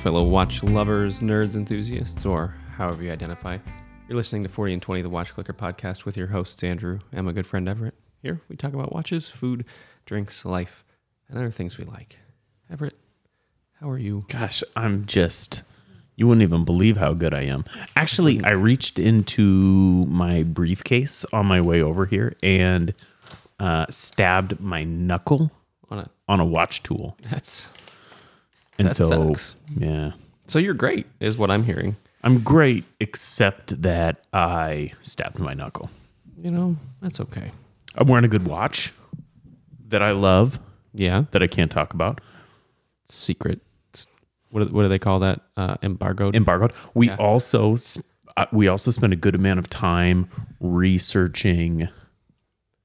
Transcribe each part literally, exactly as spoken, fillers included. fellow watch lovers, nerds, enthusiasts, or however you identify. You're listening to forty and twenty, the Watch Clicker podcast with your hosts, Andrew and my good friend Everett. Here we talk about watches, food, drinks, life, and other things we like. Everett, how are you? Gosh, I'm just... You wouldn't even believe how good I am. Actually, I reached into my briefcase on my way over here and uh, stabbed my knuckle on a, on a watch tool. That's and that so sucks. Yeah. So you're great, is what I'm hearing. I'm great, except that I stabbed my knuckle. You know, that's okay. I'm wearing a good watch that I love. Yeah, that I can't talk about. Secret. What what do they call that? Uh, embargoed. Embargoed. We yeah. also uh, we also spent a good amount of time researching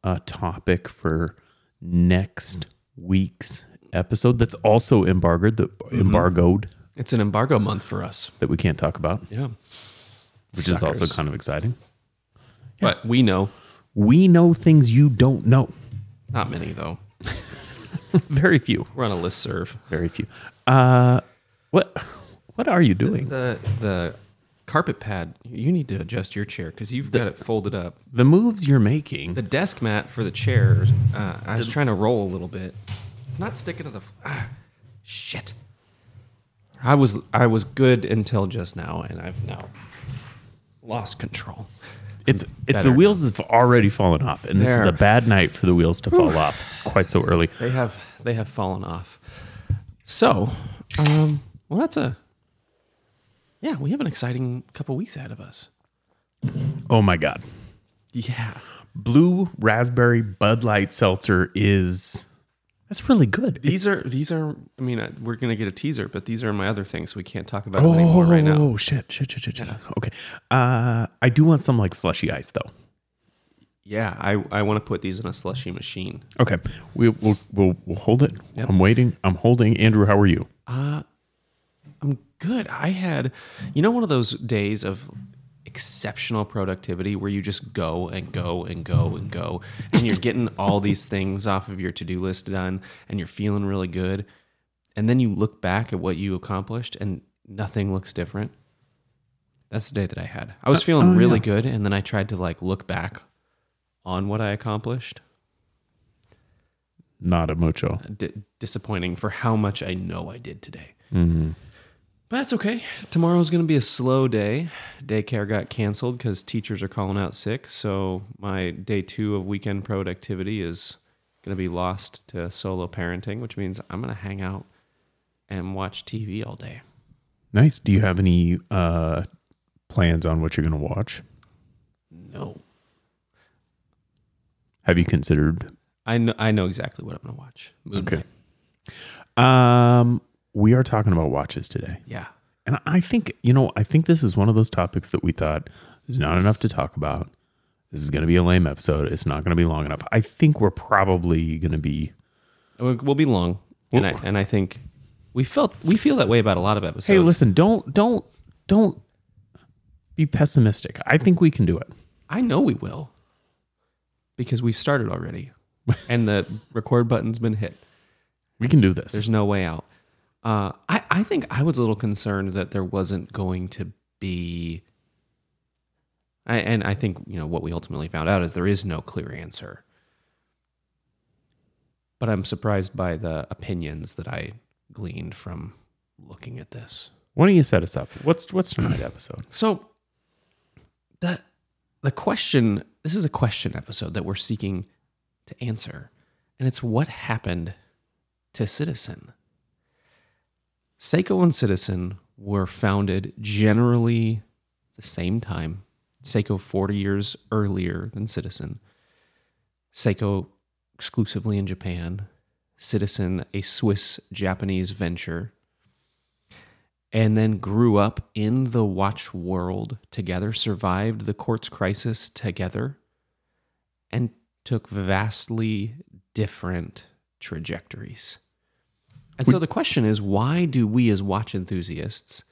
a topic for next week's episode. That's also embargoed. The mm-hmm. embargoed. It's an embargo month for us that we can't talk about. Yeah, which Suckers. is also kind of exciting. Yeah. But we know we know things you don't know. Not many though. Very few. We're on a listserv. Very few. Uh. What what are you doing? The, the the carpet pad, you need to adjust your chair because you've the, got it folded up. The moves you're making. The desk mat for the chair, uh, I was trying to roll a little bit. It's not sticking to the... Ah, shit. I was I was good until just now, and I've now lost control. It's it, The wheels now. have already fallen off, and this there. is a bad night for the wheels to fall Ooh. off quite so early. They have, they have fallen off. So... um. Well, that's a, yeah, we have an exciting couple weeks ahead of us. Oh, my God. Yeah. Blue Raspberry Bud Light Seltzer is, that's really good. These it's, are, these are, I mean, I, we're going to get a teaser, but these are my other things so we can't talk about oh, them anymore right now. Oh, shit, shit, shit, shit, shit. Yeah. Okay. Uh, I do want some like slushy ice, though. Yeah, I, I want to put these in a slushy machine. Okay. We, we'll, we'll, we'll hold it. Yep. I'm waiting. I'm holding. Andrew, how are you? Uh. I'm good. I had, you know, one of those days of exceptional productivity where you just go and go and go and go, and you're getting all these things off of your to-do list done, and you're feeling really good. And then you look back at what you accomplished, and nothing looks different. That's the day that I had. I was feeling uh, oh, really yeah. good, and then I tried to like look back on what I accomplished. Not a mucho. D- disappointing for how much I know I did today. Mm-hmm. But that's okay. Tomorrow's going to be a slow day. Daycare got canceled because teachers are calling out sick. So my day two of weekend productivity is going to be lost to solo parenting, which means I'm going to hang out and watch T V all day. Nice. Do you have any uh, plans on what you're going to watch? No. Have you considered? I know, I know exactly what I'm going to watch. Moon okay. Night. Um... We are talking about watches today. Yeah. And I think, you know, I think this is one of those topics that we thought is not enough to talk about. This is going to be a lame episode. It's not going to be long enough. I think we're probably going to be... We'll be long. And I, and I think we felt we feel that way about a lot of episodes. Hey, listen, don't, don't, don't be pessimistic. I think we can do it. I know we will. Because we've started already. And the record button's been hit. We can do this. There's no way out. Uh, I, I think I was a little concerned that there wasn't going to be, I, and I think, you know, what we ultimately found out is there is no clear answer. But I'm surprised by the opinions that I gleaned from looking at this. Why don't you set us up? What's what's tonight's episode? So the the question, this is a question episode that we're seeking to answer, and it's what happened to Citizen. Seiko and Citizen were founded generally the same time. Seiko forty years earlier than Citizen. Seiko exclusively in Japan. Citizen, a Swiss-Japanese venture. And then grew up in the watch world together, survived the quartz crisis together, and took vastly different trajectories. And so the question is, why do we as watch enthusiasts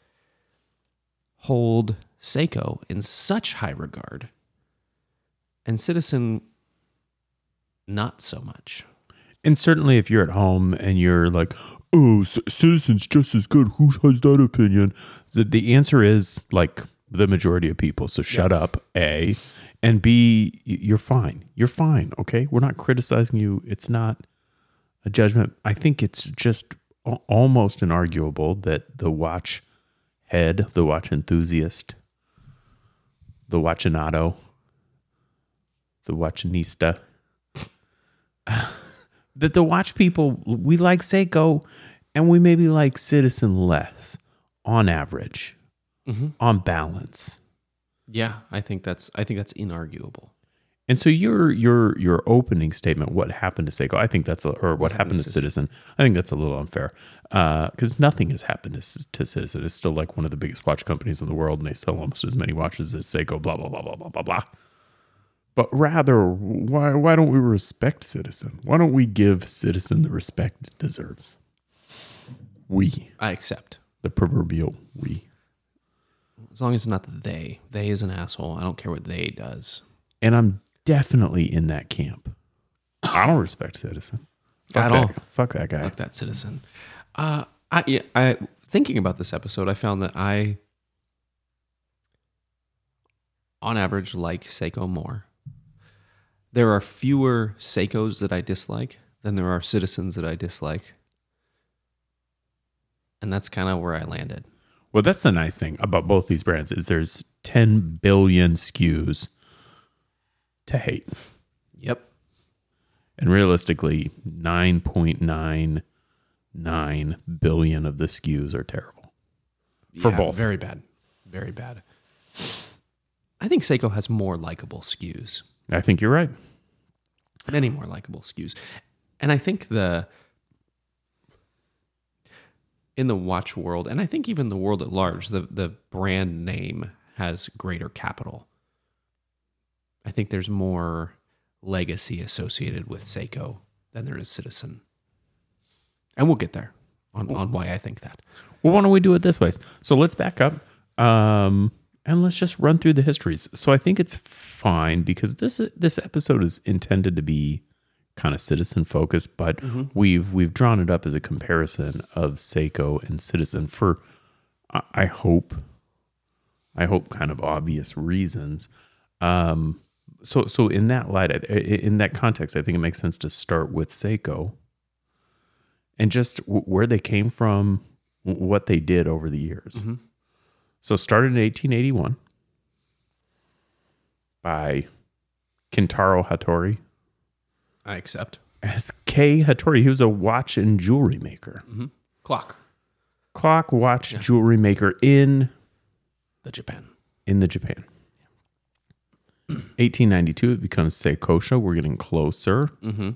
hold Seiko in such high regard and Citizen not so much? And certainly if you're at home and you're like, oh, c- Citizen's just as good. Who has that opinion? The, the answer is, like, the majority of people. So shut yeah. up, A. And B, you're fine. You're fine, okay? We're not criticizing you. It's not a judgment. I think it's just a- almost inarguable that the watch head, the watch enthusiast, the watchinato, the watchinista, that the watch people, we like Seiko and we maybe like Citizen less on average, mm-hmm. on balance. Yeah, I think that's I think that's inarguable. And so your your your opening statement, what happened to Seiko? I think that's a, or what happened to Citizen? I think that's a little unfair because uh, nothing has happened to, to Citizen. It's still like one of the biggest watch companies in the world, and they sell almost as many watches as Seiko. Blah blah blah blah blah blah blah. But rather, why why don't we respect Citizen? Why don't we give Citizen the respect it deserves? We. I accept. The proverbial we. As long as it's not they. They is an asshole. I don't care what they does. And I'm definitely in that camp. I don't respect Citizen. Fuck At that, all. Fuck that guy. Fuck that Citizen. Uh, I, yeah, I thinking about this episode, I found that I, on average, like Seiko more. There are fewer Seikos that I dislike than there are Citizens that I dislike. And that's kind of where I landed. Well, that's the nice thing about both these brands is there's ten billion S K Us to hate. Yep. And realistically, nine point nine nine billion of the S K Us are terrible. For yeah, both. Very bad. Very bad. I think Seiko has more likable S K Us. I think you're right. Many more likable S K Us. And I think the in the watch world, and I think even the world at large, the, the brand name has greater capital. I think there's more legacy associated with Seiko than there is Citizen. And we'll get there on, well, on why I think that. Well, why don't we do it this way? So let's back up. Um... And let's just run through the histories. So I think it's fine because this this episode is intended to be kind of Citizen focused, but mm-hmm. we've we've drawn it up as a comparison of Seiko and Citizen for I hope I hope kind of obvious reasons. Um, so so in that light, in that context, I think it makes sense to start with Seiko and just where they came from, what they did over the years. Mm-hmm. So started in eighteen eighty-one by Kintaro Hattori. I accept. S K Hattori. He was a watch and jewelry maker. Mm-hmm. Clock. Clock, watch, yeah. jewelry maker in... The Japan. In the Japan. Yeah. eighteen ninety-two, it becomes Seikosha. We're getting closer. Mm-hmm.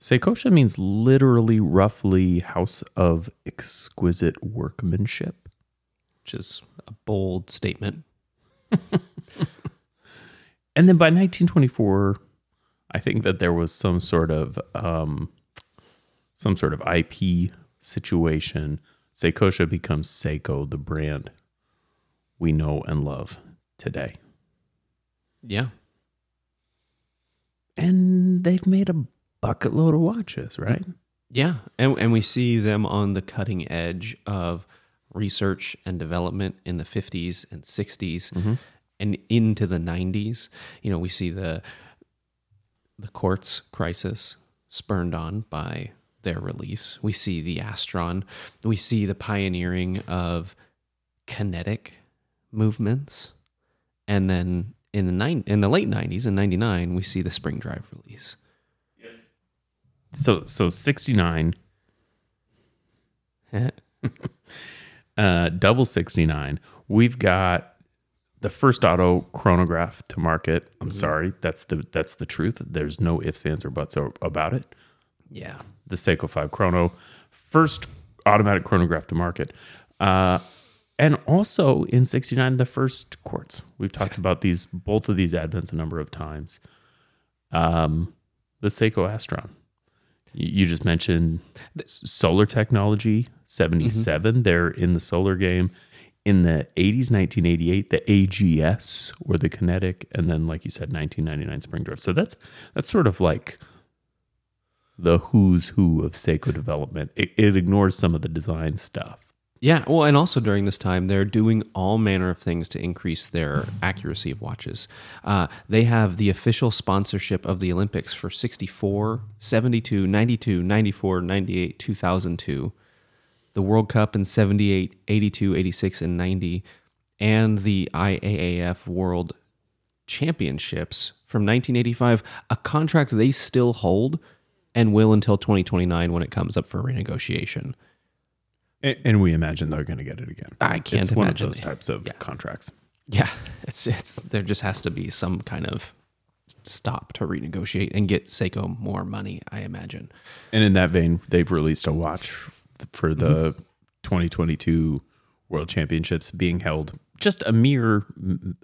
Seikosha means literally, roughly, house of exquisite workmanship. Which is a bold statement. And then by nineteen twenty-four, I think that there was some sort of um, some sort of I P situation. Seikosha becomes Seiko, the brand we know and love today. Yeah. And they've made a bucket load of watches, right? Yeah, and and we see them on the cutting edge of research and development in the fifties and sixties mm-hmm. and into the nineties. You know, we see the the quartz crisis spurned on by their release. We see the Astron. We see the pioneering of kinetic movements. And then in the nine, in the late nineties, in ninety-nine, we see the Spring Drive release. Yes. So so sixty-nine. Uh, double sixty-nine. We've got the first auto chronograph to market. I'm mm-hmm. sorry, that's the that's the truth. There's no ifs, ands, or buts about it. Yeah, the Seiko five Chrono, first automatic chronograph to market, uh, and also in sixty-nine the first quartz. We've talked yeah. about these both of these advents a number of times. Um, the Seiko Astron. You just mentioned solar technology, seventy-seven. Mm-hmm. They're in the solar game. In the eighties, nineteen eighty-eight, the A G S or the Kinetic, and then, like you said, nineteen ninety-nine Spring Drive. So that's that's sort of like the who's who of Seiko development. It, it ignores some of the design stuff. Yeah, well, and also during this time, they're doing all manner of things to increase their accuracy of watches. Uh, they have the official sponsorship of the Olympics for sixty-four, seventy-two, ninety-two, ninety-four, ninety-eight, two thousand two, the World Cup in seventy-eight, eighty-two, eighty-six, and ninety, and the I A A F World Championships from nineteen eighty-five, a contract they still hold and will until twenty twenty-nine when it comes up for renegotiation. And we imagine they're going to get it again. I can't it's imagine one of those types of yeah. contracts. Yeah, it's it's there just has to be some kind of stop to renegotiate and get Seiko more money, I imagine. And in that vein, they've released a watch for the mm-hmm. twenty twenty-two World Championships being held just a mere,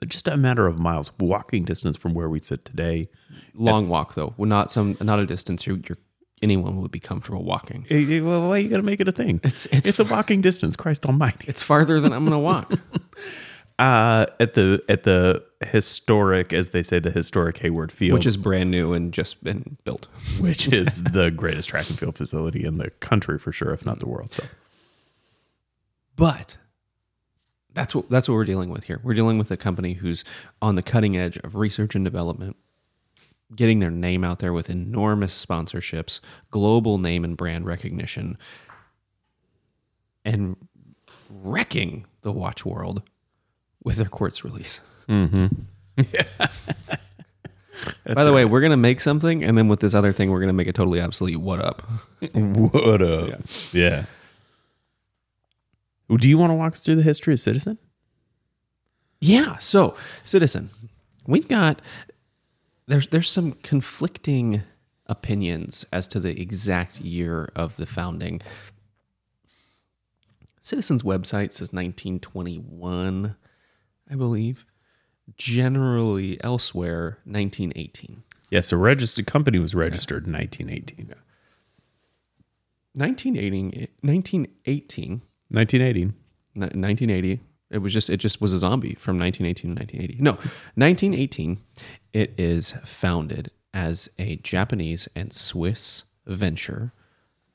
just a matter of miles walking distance from where we sit today. Long and, walk though, well, not some, not a distance you're. you're anyone would be comfortable walking. Well, why you got to make it a thing? It's it's, it's a walking distance. Christ Almighty! It's farther than I'm going to walk. uh, at the at the historic, as they say, the historic Hayward Field, which is brand new and just been built, which is the greatest track and field facility in the country for sure, if not the world. So, but that's what that's what we're dealing with here. We're dealing with a company who's on the cutting edge of research and development, getting their name out there with enormous sponsorships, global name and brand recognition, and wrecking the watch world with their quartz release. Mm-hmm. Yeah. By the right. way, we're going to make something, and then with this other thing, we're going to make it totally obsolete. What up? What up? Yeah. yeah. Do you want to walk us through the history of Citizen? Yeah. So, Citizen, we've got... There's there's some conflicting opinions as to the exact year of the founding. Citizen's website says nineteen twenty-one, I believe. Generally elsewhere, nineteen eighteen. Yes, a registered company was registered yeah. in nineteen eighteen. Yeah. nineteen eighteen. nineteen eighteen. nineteen eighty. nineteen eighty. It was just it just was a zombie from nineteen eighteen to nineteen eighty. No, nineteen eighteen, it is founded as a Japanese and Swiss venture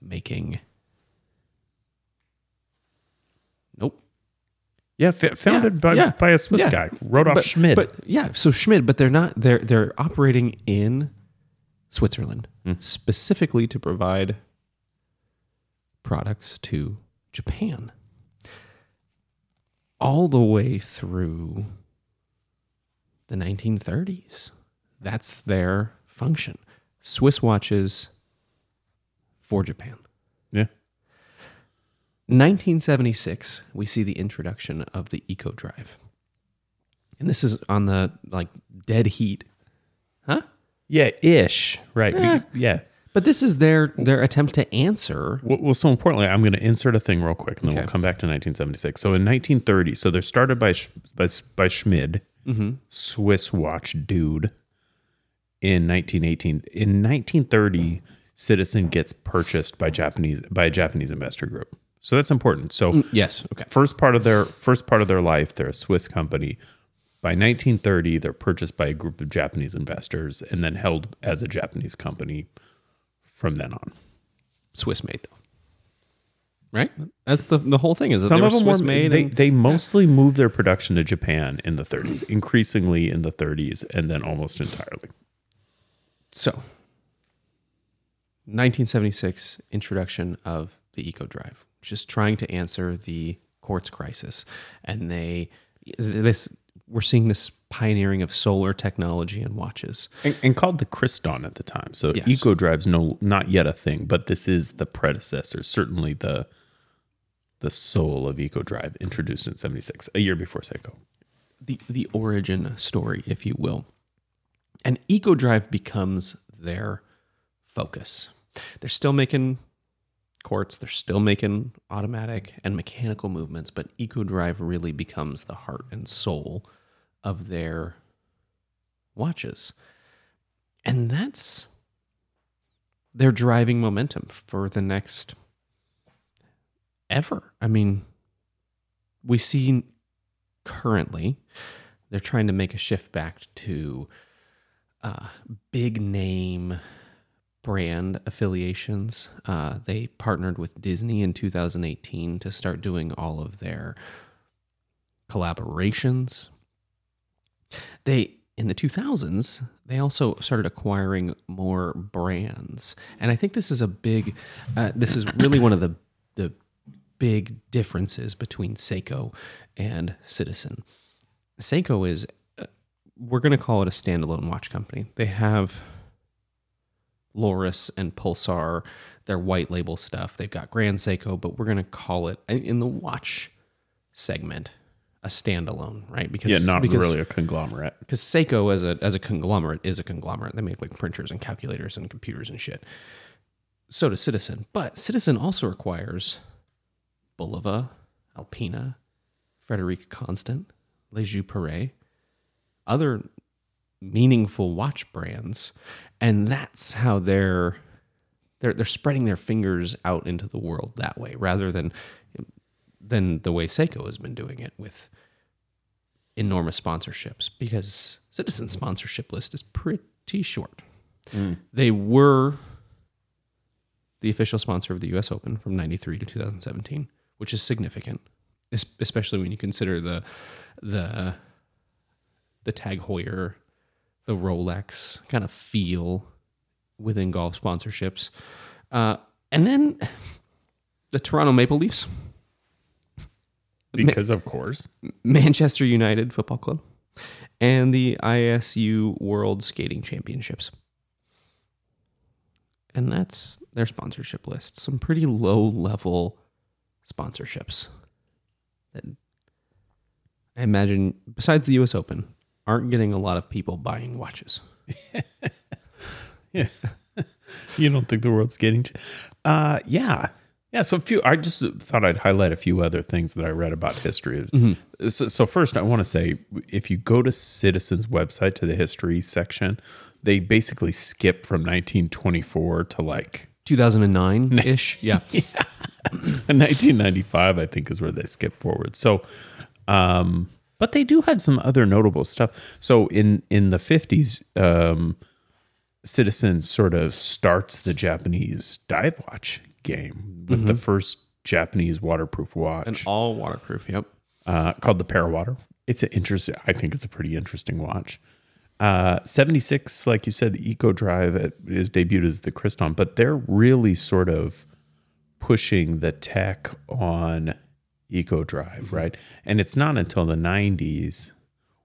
making... Nope. Yeah, fa- founded yeah, by, yeah, by a Swiss yeah. guy, Rodolf but, Schmid. But yeah, so Schmid, but they're not they're they're operating in Switzerland mm. specifically to provide products to Japan. All the way through the nineteen thirties. That's their function. Swiss watches for Japan. Yeah. nineteen seventy-six, we see the introduction of the EcoDrive. And this is on the like dead heat. Huh? Yeah, ish. Right. Eh. Yeah. But this is their their attempt to answer. Well, well so importantly, I'm going to insert a thing real quick, and then okay. we'll come back to nineteen seventy-six. So in nineteen thirty, so they're started by by, by Schmid, mm-hmm. Swiss watch dude, in nineteen eighteen. In nineteen thirty, Citizen gets purchased by Japanese by a Japanese investor group. So that's important. So mm, yes, okay. First part of their first part of their life, they're a Swiss company. By nineteen thirty, they're purchased by a group of Japanese investors and then held as a Japanese company from then on. Swiss made though. Right? That's the the whole thing is that some they of were them Swiss were made. They, and, they mostly yeah. moved their production to Japan in the thirties, increasingly in the thirties, and then almost entirely. So, nineteen seventy-six introduction of the EcoDrive, which is trying to answer the quartz crisis, and they this we're seeing this pioneering of solar technology and watches. And, and called the Criston at the time. So yes. EcoDrive's no, not yet a thing, but this is the predecessor, certainly the the soul of EcoDrive, introduced in seventy-six, a year before Seiko. The, the origin story, if you will. And EcoDrive becomes their focus. They're still making quartz, they're still making automatic and mechanical movements, but EcoDrive really becomes the heart and soul of their watches. And that's their driving momentum for the next ever. I mean, we see currently they're trying to make a shift back to uh, big name brand affiliations. Uh, they partnered with Disney in two thousand eighteen to start doing all of their collaborations. They, in the two thousands, they also started acquiring more brands. And I think this is a big, uh, this is really one of the, the big differences between Seiko and Citizen. Seiko is, uh, we're going to call it a standalone watch company. They have Lorus and Pulsar, their white label stuff. They've got Grand Seiko, but we're going to call it, in the watch segment, a standalone, right? Because yeah, not because, really a conglomerate. Because Seiko as a as a conglomerate is a conglomerate. They make like printers and calculators and computers and shit. So does Citizen, but Citizen also requires Bulova, Alpina, Frederic Constant, Les Juperet, other meaningful watch brands, and that's how they're they're they're spreading their fingers out into the world that way, rather than than the way Seiko has been doing it with enormous sponsorships, because Citizen's sponsorship list is pretty short. Mm. They were the official sponsor of the U S Open from ninety-three to two thousand seventeen, which is significant, especially when you consider the the the Tag Heuer, the Rolex kind of feel within golf sponsorships. Uh, and then the Toronto Maple Leafs. Because, of course. Manchester United Football Club and the I S U World Skating Championships. And that's their sponsorship list. Some pretty low-level sponsorships that I imagine, besides the U S Open, aren't getting a lot of people buying watches. Yeah. You don't think the World Skating... Ch- uh, yeah. Yeah, so a few. I just thought I'd highlight a few other things that I read about history. Mm-hmm. So, so first, I want to say, if you go to Citizen's website to the history section, they basically skip from nineteen twenty-four to like two thousand nine ish. Yeah, yeah. nineteen ninety-five, I think, is where they skip forward. So, um, but they do have some other notable stuff. So in in the fifties, um, Citizen sort of starts the Japanese dive watch game with mm-hmm. the first Japanese waterproof watch, an all waterproof, yep, uh, called the Parawater. It's an interesting, I think it's a pretty interesting watch. Uh, seventy-six, like you said, the EcoDrive is debuted as the Criston, but they're really sort of pushing the tech on EcoDrive, right? And it's not until the nineties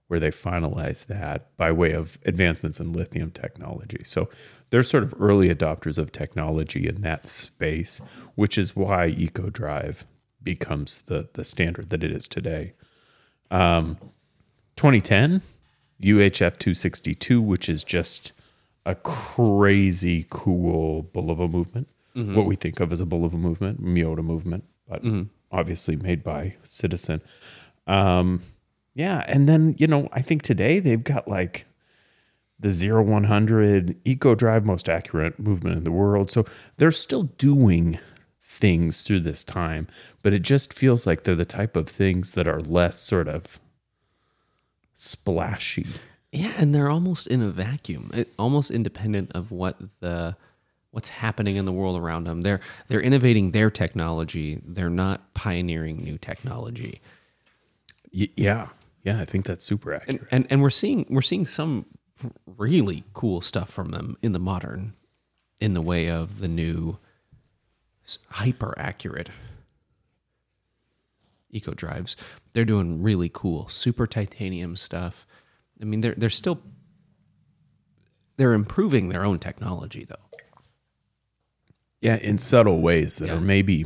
where they finalize that by way of advancements in lithium technology. So they're sort of early adopters of technology in that space, which is why EcoDrive becomes the, the standard that it is today. Um, twenty ten, U H F two sixty-two, which is just a crazy cool Bulova movement, mm-hmm. what we think of as a Bulova movement, Miyota movement, but mm-hmm. obviously made by Citizen. Um, Yeah, and then, you know, I think today they've got like the zero one hundred EcoDrive, most accurate movement in the world. So they're still doing things through this time, but it just feels like they're the type of things that are less sort of splashy. Yeah, and they're almost in a vacuum, almost independent of what the what's happening in the world around them. They're they're innovating their technology. They're not pioneering new technology. Y- yeah. Yeah, I think that's super accurate, and, and and we're seeing we're seeing some really cool stuff from them in the modern, in the way of the new, hyper accurate EcoDrives. They're doing really cool super titanium stuff. I mean, they're they're still they're improving their own technology though. Yeah, in subtle ways that yeah. are maybe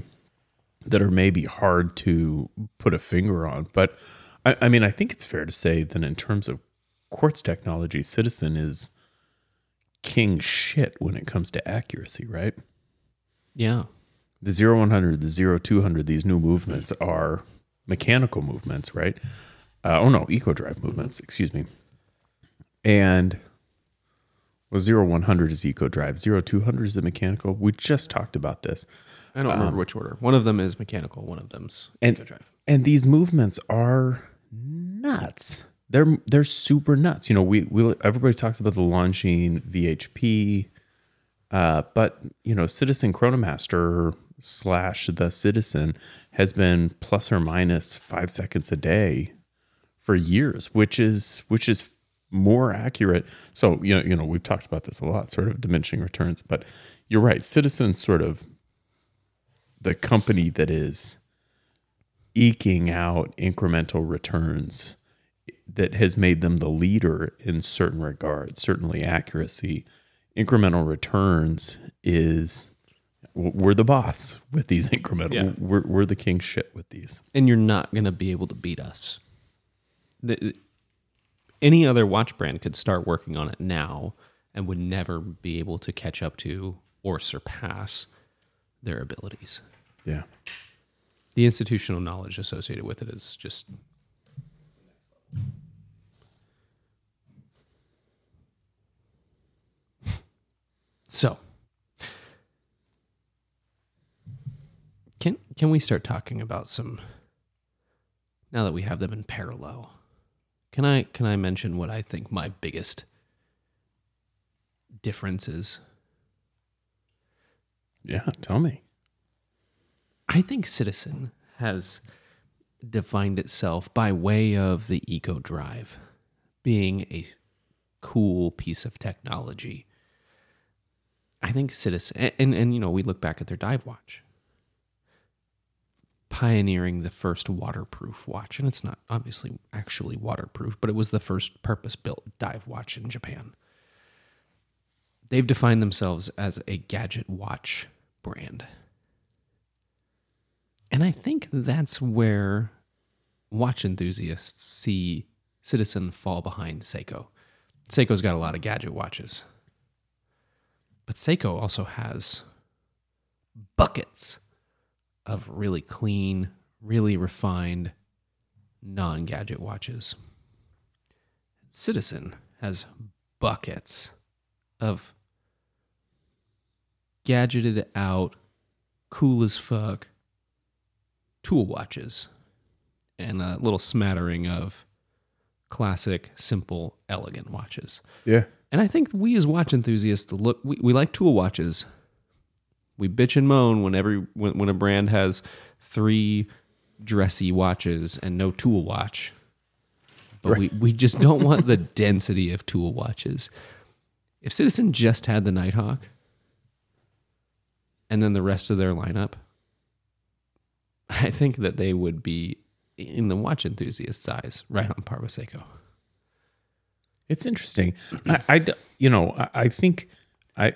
that are maybe hard to put a finger on, but. I, I mean, I think it's fair to say that in terms of quartz technology, Citizen is king shit when it comes to accuracy, right? Yeah. The zero one hundred, the zero two hundred, these new movements are mechanical movements, right? Uh, oh, no, EcoDrive movements, excuse me. And well, zero one hundred is EcoDrive, zero two hundred is the mechanical. We just talked about this. I don't remember um, which order. One of them is mechanical, one of them's EcoDrive. And these movements are nuts. They're they're super nuts. You know, we we everybody talks about the Longines V H P Uh, but, you know, Citizen Chronomaster slash the Citizen has been plus or minus five seconds a day for years, which is which is more accurate. So, you know, you know, we've talked about this a lot, sort of diminishing returns. But you're right. Citizen's sort of the company that is eking out incremental returns that has made them the leader in certain regards. Certainly accuracy, incremental returns is, we're the boss with these incremental. Yeah. We're, we're the king shit with these. And you're not going to be able to beat us. The, any other watch brand could start working on it now and would never be able to catch up to or surpass their abilities. Yeah. The institutional knowledge associated with it is just... So, can can we start talking about some, now that we have them in parallel, can I can I mention what I think my biggest difference is? Yeah, tell me. I think Citizen has defined itself by way of the EcoDrive being a cool piece of technology. I think Citizen, and, and, and you know, we look back at their dive watch, pioneering the first waterproof watch, and it's not obviously actually waterproof, but it was the first purpose-built dive watch in Japan. They've defined themselves as a gadget watch brand. And I think that's where watch enthusiasts see Citizen fall behind Seiko. Seiko's got a lot of gadget watches. But Seiko also has buckets of really clean, really refined, non-gadget watches. Citizen has buckets of gadgeted out, cool as fuck, tool watches and a little smattering of classic, simple, elegant watches. Yeah. And I think we as watch enthusiasts look, we, we like tool watches. We bitch and moan when every when, when a brand has three dressy watches and no tool watch. But right. we, we just don't want the density of tool watches. If Citizen just had the Nighthawk and then the rest of their lineup, I think that they would be, in the watch enthusiast's eyes, right on par with Seiko. It's interesting. I, I you know, I, I think, I,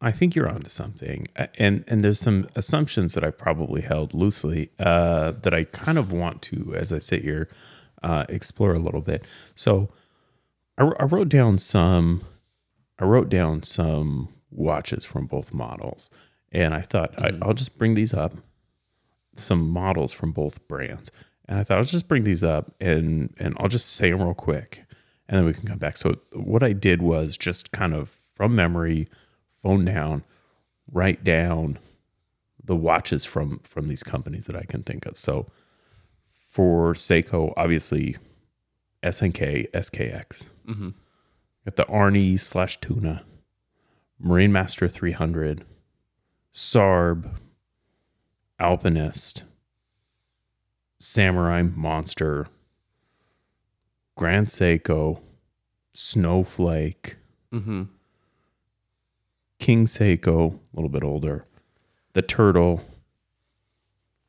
I think you're onto something, and and there's some assumptions that I probably held loosely uh, that I kind of want to, as I sit here, uh, explore a little bit. So, I, I wrote down some, I wrote down some watches from both models, and I thought mm-hmm. I, I'll just bring these up. Some models from both brands, and I thought I'll just bring these up and and I'll just say them real quick, and then we can come back. So what I did was just kind of from memory, phone down, write down the watches from from these companies that I can think of. So for Seiko, obviously S N K, S K X, mm-hmm. got the Arnie slash Tuna, Marine Master three hundred, Sarb, Alpinist, Samurai Monster, Grand Seiko, Snowflake, mm-hmm. King Seiko, a little bit older, the Turtle.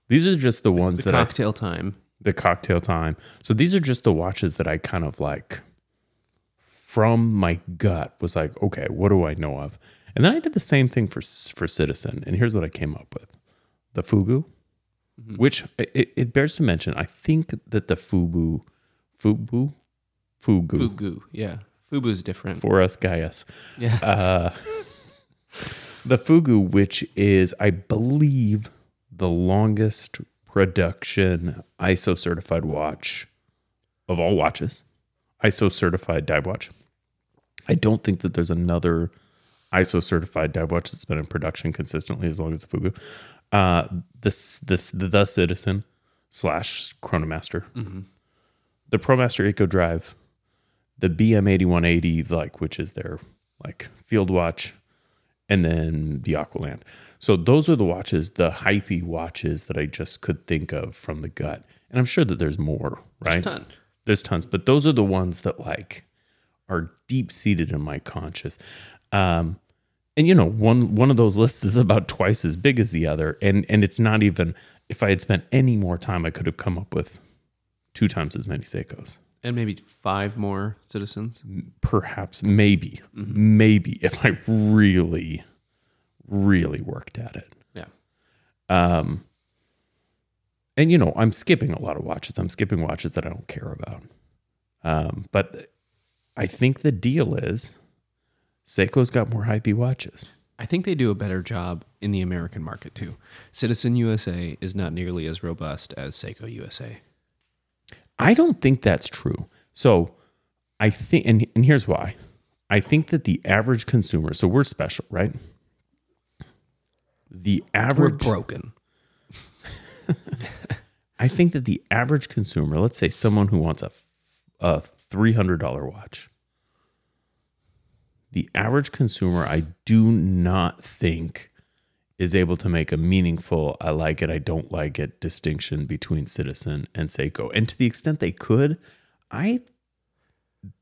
These are just the ones the that cocktail I, time. The cocktail time. So these are just the watches that I kind of like from my gut was like, okay, what do I know of? And then I did the same thing for for Citizen, and here's what I came up with. The Fugu, mm-hmm. which it, it bears to mention, I think that the Fubu, Fubu, Fugu, Fugu, yeah, Fubu is different for us guys. Yeah, uh, the Fugu, which is, I believe, the longest production I S O certified watch of all watches, I S O certified dive watch. I don't think that there's another I S O certified dive watch that's been in production consistently as long as the Fugu. Uh, this this the Citizen slash Chronomaster, mm-hmm. the ProMaster EcoDrive, the B M eighty-one eighty, like which is their like field watch, and then the Aqualand. So those are the watches, the hypey watches that I just could think of from the gut. And I'm sure that there's more, right? There's tons. There's tons. But those are the ones that like are deep-seated in my conscious. Um, and, you know, one one of those lists is about twice as big as the other. And, and it's not even, if I had spent any more time, I could have come up with two times as many Seikos. And maybe five more Citizens? Perhaps, maybe, mm-hmm. maybe, if I really... really worked at it. Yeah. Um, and, you know, I'm skipping a lot of watches. I'm skipping watches that I don't care about. Um, but I think the deal is Seiko's got more hypey watches. I think they do a better job in the American market, too. Citizen U S A is not nearly as robust as Seiko U S A. I don't think that's true. So I think, and, and here's why. I think that the average consumer, so we're special, right? The average We're broken. I think that the average consumer, let's say someone who wants a, a three hundred dollars watch, the average consumer, I do not think is able to make a meaningful, I like it, I don't like it distinction between Citizen and Seiko. And to the extent they could, I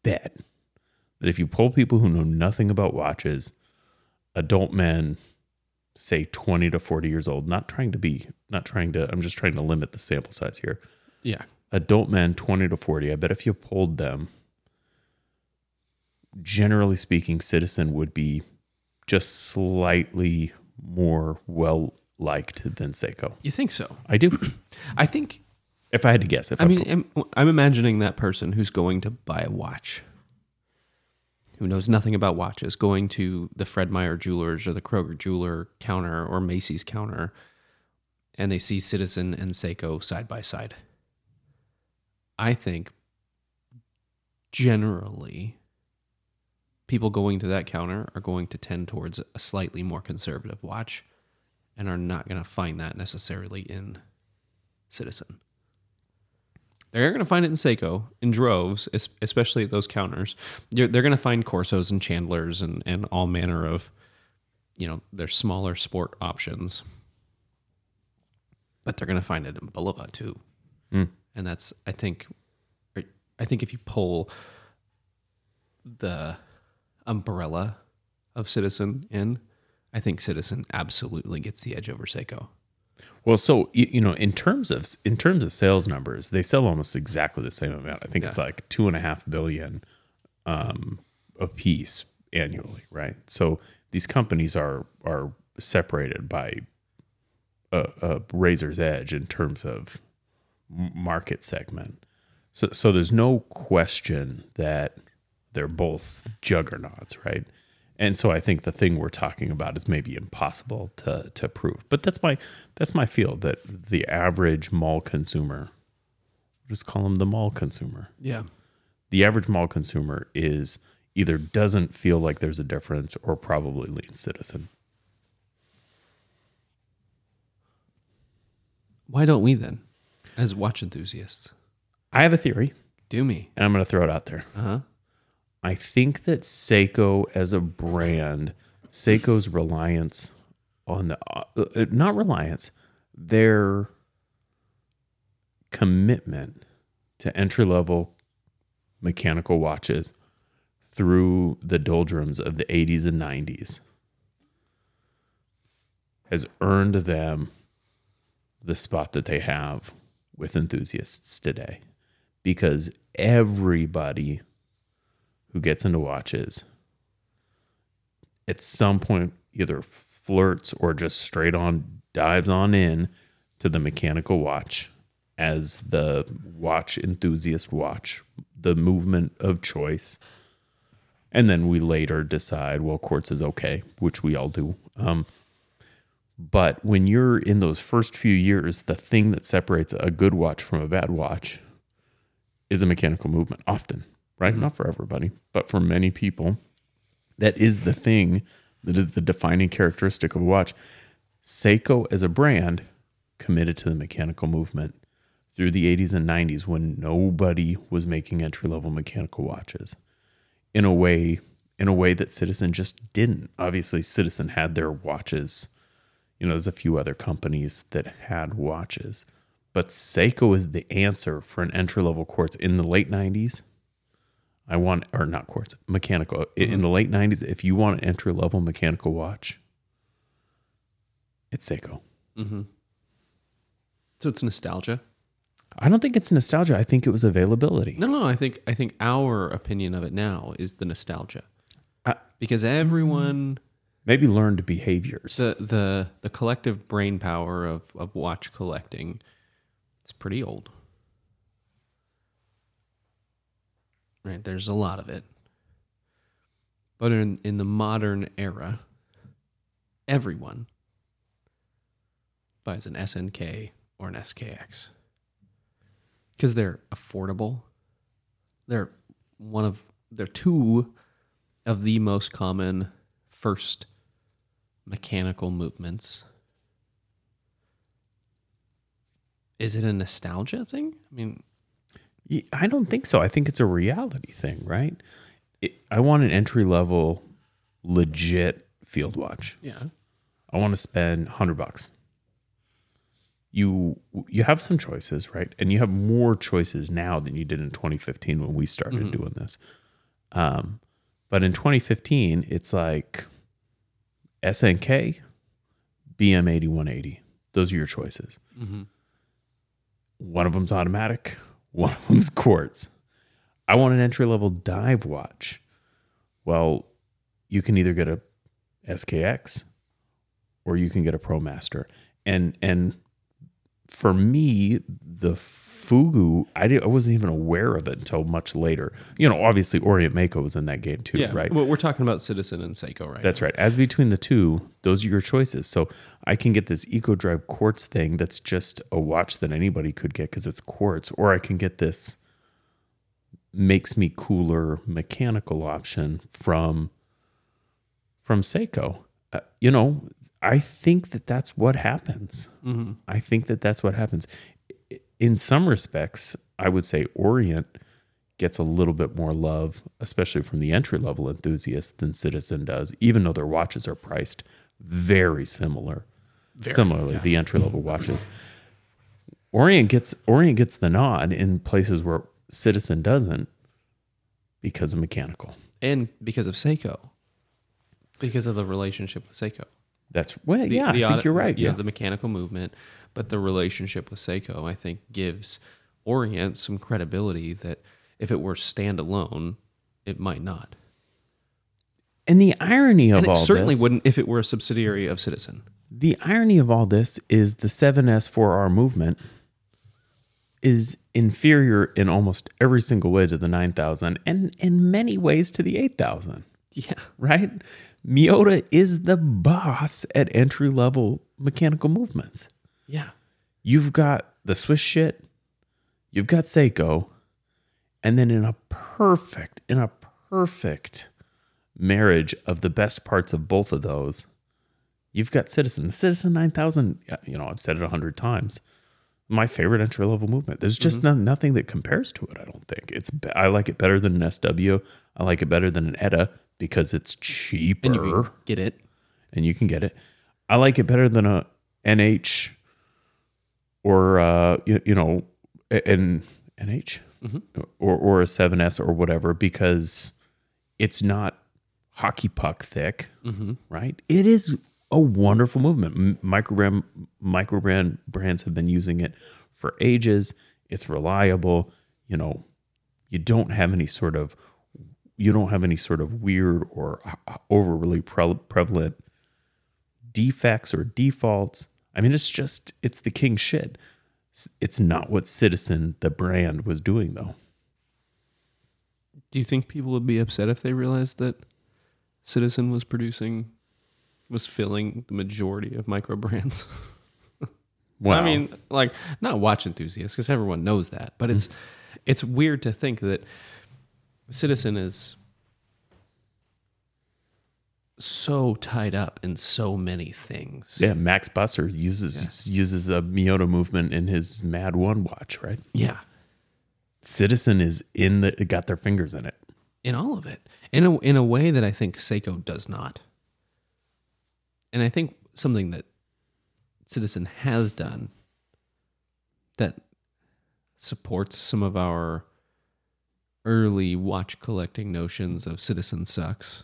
bet that if you poll people who know nothing about watches, adult men, say twenty to forty years old, not trying to be, not trying to, I'm just trying to limit the sample size here. Yeah. Adult men, twenty to forty. I bet if you polled them, generally speaking, Citizen would be just slightly more well-liked than Seiko. You think so? I do. I think. If I had to guess. If I, I mean, I'm, I'm imagining that person who's going to buy a watch, who knows nothing about watches, going to the Fred Meyer Jewelers or the Kroger Jeweler counter or Macy's counter, and they see Citizen and Seiko side by side. I think generally people going to that counter are going to tend towards a slightly more conservative watch and are not going to find that necessarily in Citizen. They're going to find it in Seiko, in droves, especially at those counters. They're, they're going to find Corsos and Chandlers and, and all manner of, you know, their smaller sport options. But they're going to find it in Bulova too. Mm. And that's, I think, I think if you pull the umbrella of Citizen in, I think Citizen absolutely gets the edge over Seiko. Well, so, you know, in terms of in terms of sales numbers, they sell almost exactly the same amount. I think yeah. it's like two and a half billion um, a piece annually, right? So these companies are are separated by a, a razor's edge in terms of market segment. So, so there's no question that they're both juggernauts, right? And so I think the thing we're talking about is maybe impossible to to prove. But that's my that's my feel, that the average mall consumer, just call them the mall consumer. Yeah. The average mall consumer is either doesn't feel like there's a difference or probably leans Citizen. Why don't we then, as watch enthusiasts? I have a theory. Do me. And I'm going to throw it out there. Uh-huh. I think that Seiko as a brand, Seiko's reliance on the, uh, not reliance, their commitment to entry-level mechanical watches through the doldrums of the eighties and nineties has earned them the spot that they have with enthusiasts today. Because everybody who gets into watches at some point either flirts or just straight on dives on in to the mechanical watch as the watch enthusiast watch, the movement of choice. And then we later decide, well, quartz is okay, which we all do. Um, but when you're in those first few years, the thing that separates a good watch from a bad watch is a mechanical movement often. Right? Mm-hmm. Not for everybody, but for many people, that is the thing that is the defining characteristic of a watch. Seiko as a brand committed to the mechanical movement through the eighties and nineties when nobody was making entry-level mechanical watches in a way in a way that Citizen just didn't. Obviously, Citizen had their watches. You know, there's a few other companies that had watches. But Seiko is the answer for an entry-level quartz in the late nineties. I want, or not quartz, mechanical. Mm-hmm. In the late nineties, if you want an entry-level mechanical watch, it's Seiko. Mm-hmm. So it's nostalgia? I don't think it's nostalgia. I think it was availability. No, no, I think I think our opinion of it now is the nostalgia. I, because everyone... Maybe learned behaviors. The the, the collective brain power of, of watch collecting, it's pretty old. Right, there's a lot of it. But in, in the modern era, everyone buys an S N K or an S K X. Because they're affordable. They're one of they're two of the most common first mechanical movements. Is it a nostalgia thing? I mean, I don't think so. I think it's a reality thing, right? It, I want an entry-level, legit field watch. Yeah. I want to spend one hundred bucks. You you have some choices, right? And you have more choices now than you did in twenty fifteen when we started mm-hmm. doing this. Um, but in twenty fifteen, it's like S N K, B M eighty-one eighty. Those are your choices. Mm-hmm. One of them's automatic. One of them's quartz. I want an entry-level dive watch. Well, you can either get a S K X or you can get a ProMaster. And and for me, the Fugu, I, didn't, I wasn't even aware of it until much later. You know, obviously Orient Mako was in that game too, yeah, right? Well, we're talking about Citizen and Seiko, right? That's now. Right. As between the two, those are your choices. So I can get this EcoDrive quartz thing that's just a watch that anybody could get because it's quartz, or I can get this makes me cooler mechanical option from from Seiko. Uh, you know, I think that that's what happens. Mm-hmm. I think that that's what happens. In some respects, I would say Orient gets a little bit more love, especially from the entry-level enthusiasts, than Citizen does, even though their watches are priced very similar. Very, Similarly, yeah. the entry-level watches. Orient gets Orient gets the nod in places where Citizen doesn't because of mechanical. And because of Seiko. Because of the relationship with Seiko. That's well, the, yeah. The I auto, think you're right. The, yeah, yeah, the mechanical movement, but the relationship with Seiko, I think, gives Orient some credibility that if it were standalone, it might not. And the irony of and all this, it certainly wouldn't if it were a subsidiary of Citizen. The irony of all this is the seven S four R movement is inferior in almost every single way to the nine thousand, and in many ways to the eight thousand. Yeah, right. Miyota is the boss at entry-level mechanical movements. Yeah. You've got the Swiss shit, you've got Seiko, and then in a perfect, in a perfect marriage of the best parts of both of those, you've got Citizen. The Citizen nine thousand, you know, I've said it a hundred times, my favorite entry-level movement. There's just mm-hmm. no, nothing that compares to it, I don't think. It's I like it better than an S W. I like it better than an E T A. Because it's cheaper. And you can get it. And you can get it. I like it better than a N H or, uh, you, you know, an N H mm-hmm. or, or a seven S or whatever, because it's not hockey puck thick, mm-hmm. right? It is a wonderful movement. Microbrand, microbrand brands have been using it for ages. It's reliable. You know, you don't have any sort of you don't have any sort of weird or overly pre- prevalent defects or defaults. I mean, it's just, it's the king shit. It's not what Citizen, the brand, was doing, though. Do you think people would be upset if they realized that Citizen was producing, was filling the majority of micro brands? Wow. I mean, like, not watch enthusiasts, because everyone knows that, but it's, mm-hmm. it's weird to think that Citizen is so tied up in so many things. Yeah, Max Busser uses yeah. uses a Miyota movement in his Mad One watch, right? Yeah. Citizen is in the got their fingers in it. in all of it, in a, in a way that I think Seiko does not. And I think something that Citizen has done that supports some of our early watch collecting notions of Citizen sucks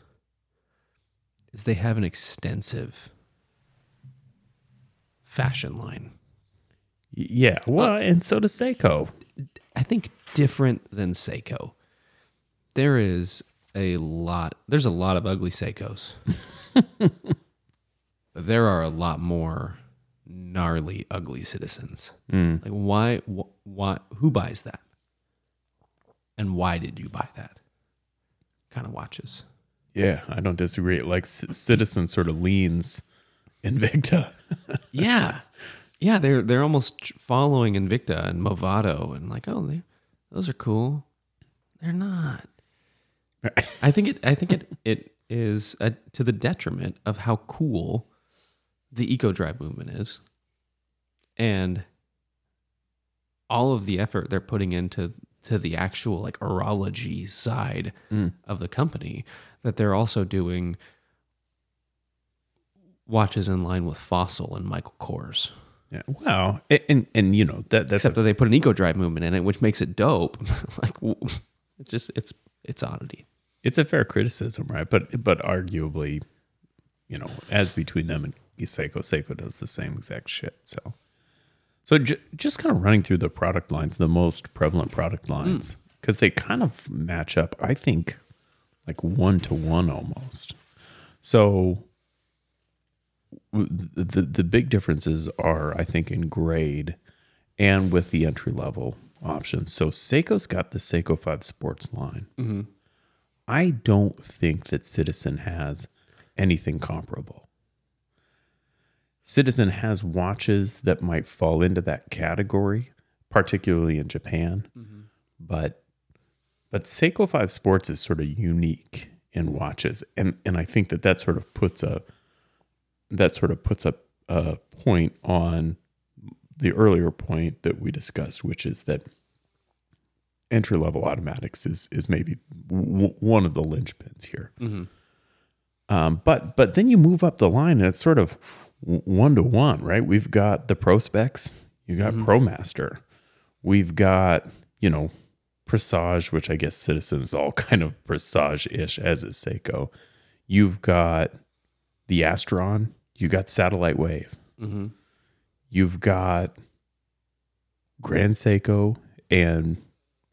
is they have an extensive fashion line. Yeah, well, uh, and so does Seiko. I think different than Seiko. There is a lot, there's a lot of ugly Seikos. But there are a lot more gnarly, ugly Citizens. Mm. Like, why, wh- why, who buys that? And why did you buy that? Kind of watches. Yeah, I don't disagree. Like, C- Citizen sort of leans Invicta. Yeah. Yeah, they're they're almost following Invicta and Movado and like, oh, they, those are cool. They're not. I think it. I think it. It is a, to the detriment of how cool the EcoDrive movement is, and all of the effort they're putting into to the actual like horology side mm. of the company. That they're also doing watches in line with Fossil and Michael Kors. Yeah. Wow. And, and and you know that that's except a, that they put an EcoDrive movement in it, which makes it dope. Like, it's just it's it's oddity. It's a fair criticism, right? But but arguably, you know, as between them and Seiko, Seiko does the same exact shit. So so j- just kind of running through the product lines, the most prevalent product lines, because mm. they kind of match up. I think like one to one almost. So. The, the big differences are, I think, in grade and with the entry-level options. So Seiko's got the Seiko five Sports line. Mm-hmm. I don't think that Citizen has anything comparable. Citizen has watches that might fall into that category, particularly in Japan. Mm-hmm. But but Seiko five Sports is sort of unique in watches. And, and I think that that sort of puts a... that sort of puts a, a point on the earlier point that we discussed, which is that entry-level automatics is is maybe w- one of the linchpins here. Mm-hmm. Um, but but then you move up the line, and it's sort of one-to-one, right? We've got the Pro Specs. You got mm-hmm. ProMaster. We've got, you know, Presage, which I guess Citizen is all kind of Presage-ish, as is Seiko. You've got... the Astron, you got Satellite Wave. Mm-hmm. You've got Grand Seiko, and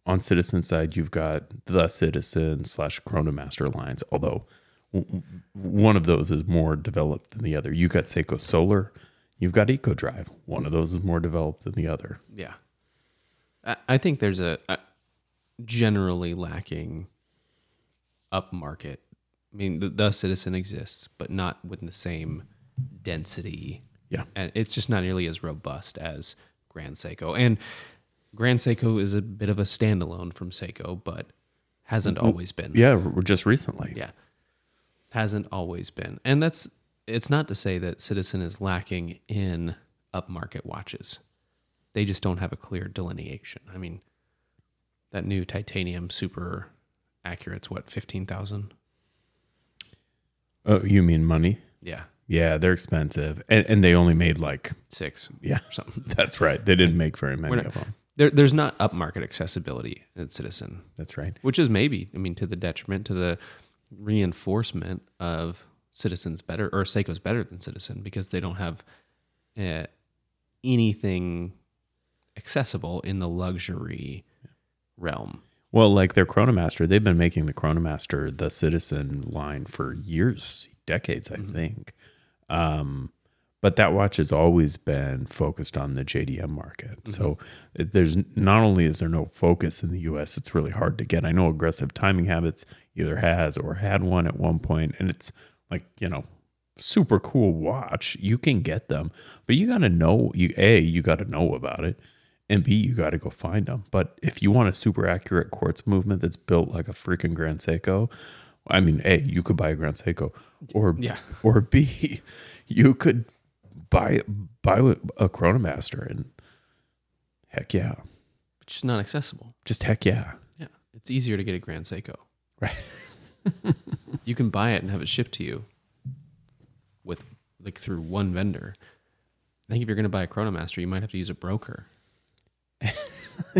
on Citizen side, you've got the Citizen slash Chronomaster lines, although w- one of those is more developed than the other. You got Seiko Solar, you've got EcoDrive. One of those is more developed than the other. Yeah. I, I think there's a, a generally lacking upmarket. I mean, the, the Citizen exists, but not with the same density. Yeah. And it's just not nearly as robust as Grand Seiko. And Grand Seiko is a bit of a standalone from Seiko, but hasn't always been. Yeah, just recently. Yeah. Hasn't always been. And that's, it's not to say that Citizen is lacking in upmarket watches. They just don't have a clear delineation. I mean, that new titanium super accurate's what, fifteen thousand? Oh, you mean money? Yeah. Yeah, they're expensive. And, and they only made like... Six. Yeah, or something. That's right. They didn't make very many not, of them. There, there's not upmarket accessibility at Citizen. That's right. Which is maybe, I mean, to the detriment, to the reinforcement of Citizen's better, or Seiko's better than Citizen, because they don't have uh, anything accessible in the luxury yeah. realm. Well, like their Chronomaster, they've been making the Chronomaster, the Citizen line for years, decades, I mm-hmm. think. Um, but that watch has always been focused on the J D M market. Mm-hmm. So there's not only is there no focus in the U S, it's really hard to get. I know Aggressive Timing Habits either has or had one at one point, and it's like, you know, super cool watch. You can get them, but you got to know, you A, you got to know about it. And B, you got to go find them. But if you want a super accurate quartz movement that's built like a freaking Grand Seiko, I mean, A, you could buy a Grand Seiko. Or, yeah. or B, you could buy buy a Chronomaster. And heck yeah. It's just not accessible. Just heck yeah. Yeah. It's easier to get a Grand Seiko. Right. You can buy it and have it shipped to you with like through one vendor. I think if you're going to buy a Chronomaster, you might have to use a broker.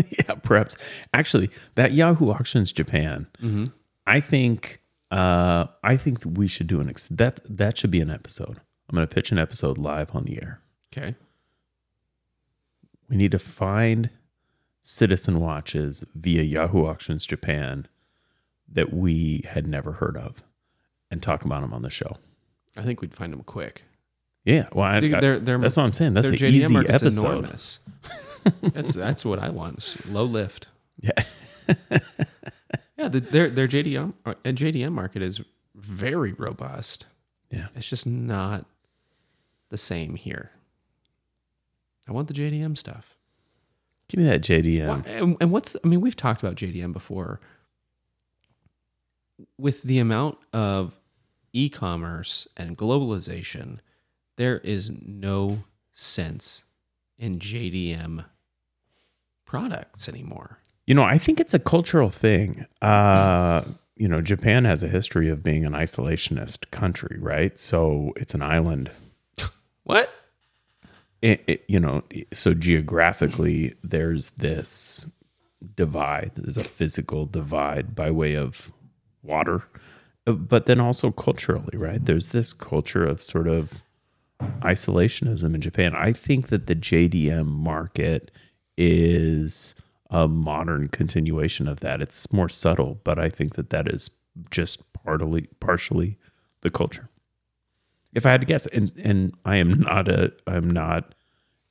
Yeah, perhaps. Actually, that Yahoo Auctions Japan, mm-hmm. I think uh, I think we should do an ex- that that should be an episode. I'm going to pitch an episode live on the air. Okay. We need to find Citizen watches via Yahoo Auctions Japan that we had never heard of and talk about them on the show. I think we'd find them quick. Yeah, well, I, they're, I, they're, that's what I'm saying. That's an J D M easy episode. Enormous. that's that's what I want. Low lift. Yeah, yeah. The, their their J D M and J D M market is very robust. Yeah, it's just not the same here. I want the J D M stuff. Give me that J D M. Well, and, and what's? I mean, we've talked about J D M before. With the amount of e-commerce and globalization, there is no sense in J D M products anymore. You know, I think it's a cultural thing. Uh, you know, Japan has a history of being an isolationist country, right? So it's an island. What? It, it, you know, so geographically, there's this divide. There's a physical divide by way of water. But then also culturally, right? There's this culture of sort of isolationism in Japan. I think that the J D M market is a modern continuation of that. It's more subtle, but I think that that is just partly, partially the culture. If I had to guess, and and I am not a, I'm not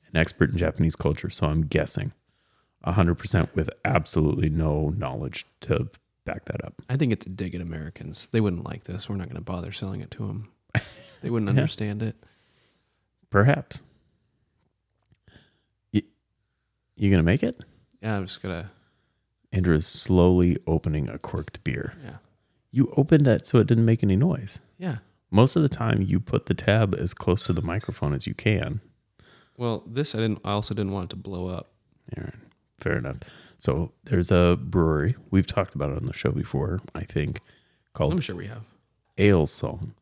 an expert in Japanese culture, so I'm guessing one hundred percent with absolutely no knowledge to back that up. I think it's a dig at Americans. They wouldn't like this. We're not going to bother selling it to them. They wouldn't understand yeah. it. Perhaps. You, you going to make it? Yeah, I'm just going to. Andrew is slowly opening a corked beer. Yeah. You opened that so it didn't make any noise. Yeah. Most of the time, you put the tab as close to the microphone as you can. Well, this I didn't. I also didn't want it to blow up. Yeah, fair enough. So there's a brewery. We've talked about it on the show before, I think. Called I'm sure we have. Ale Song.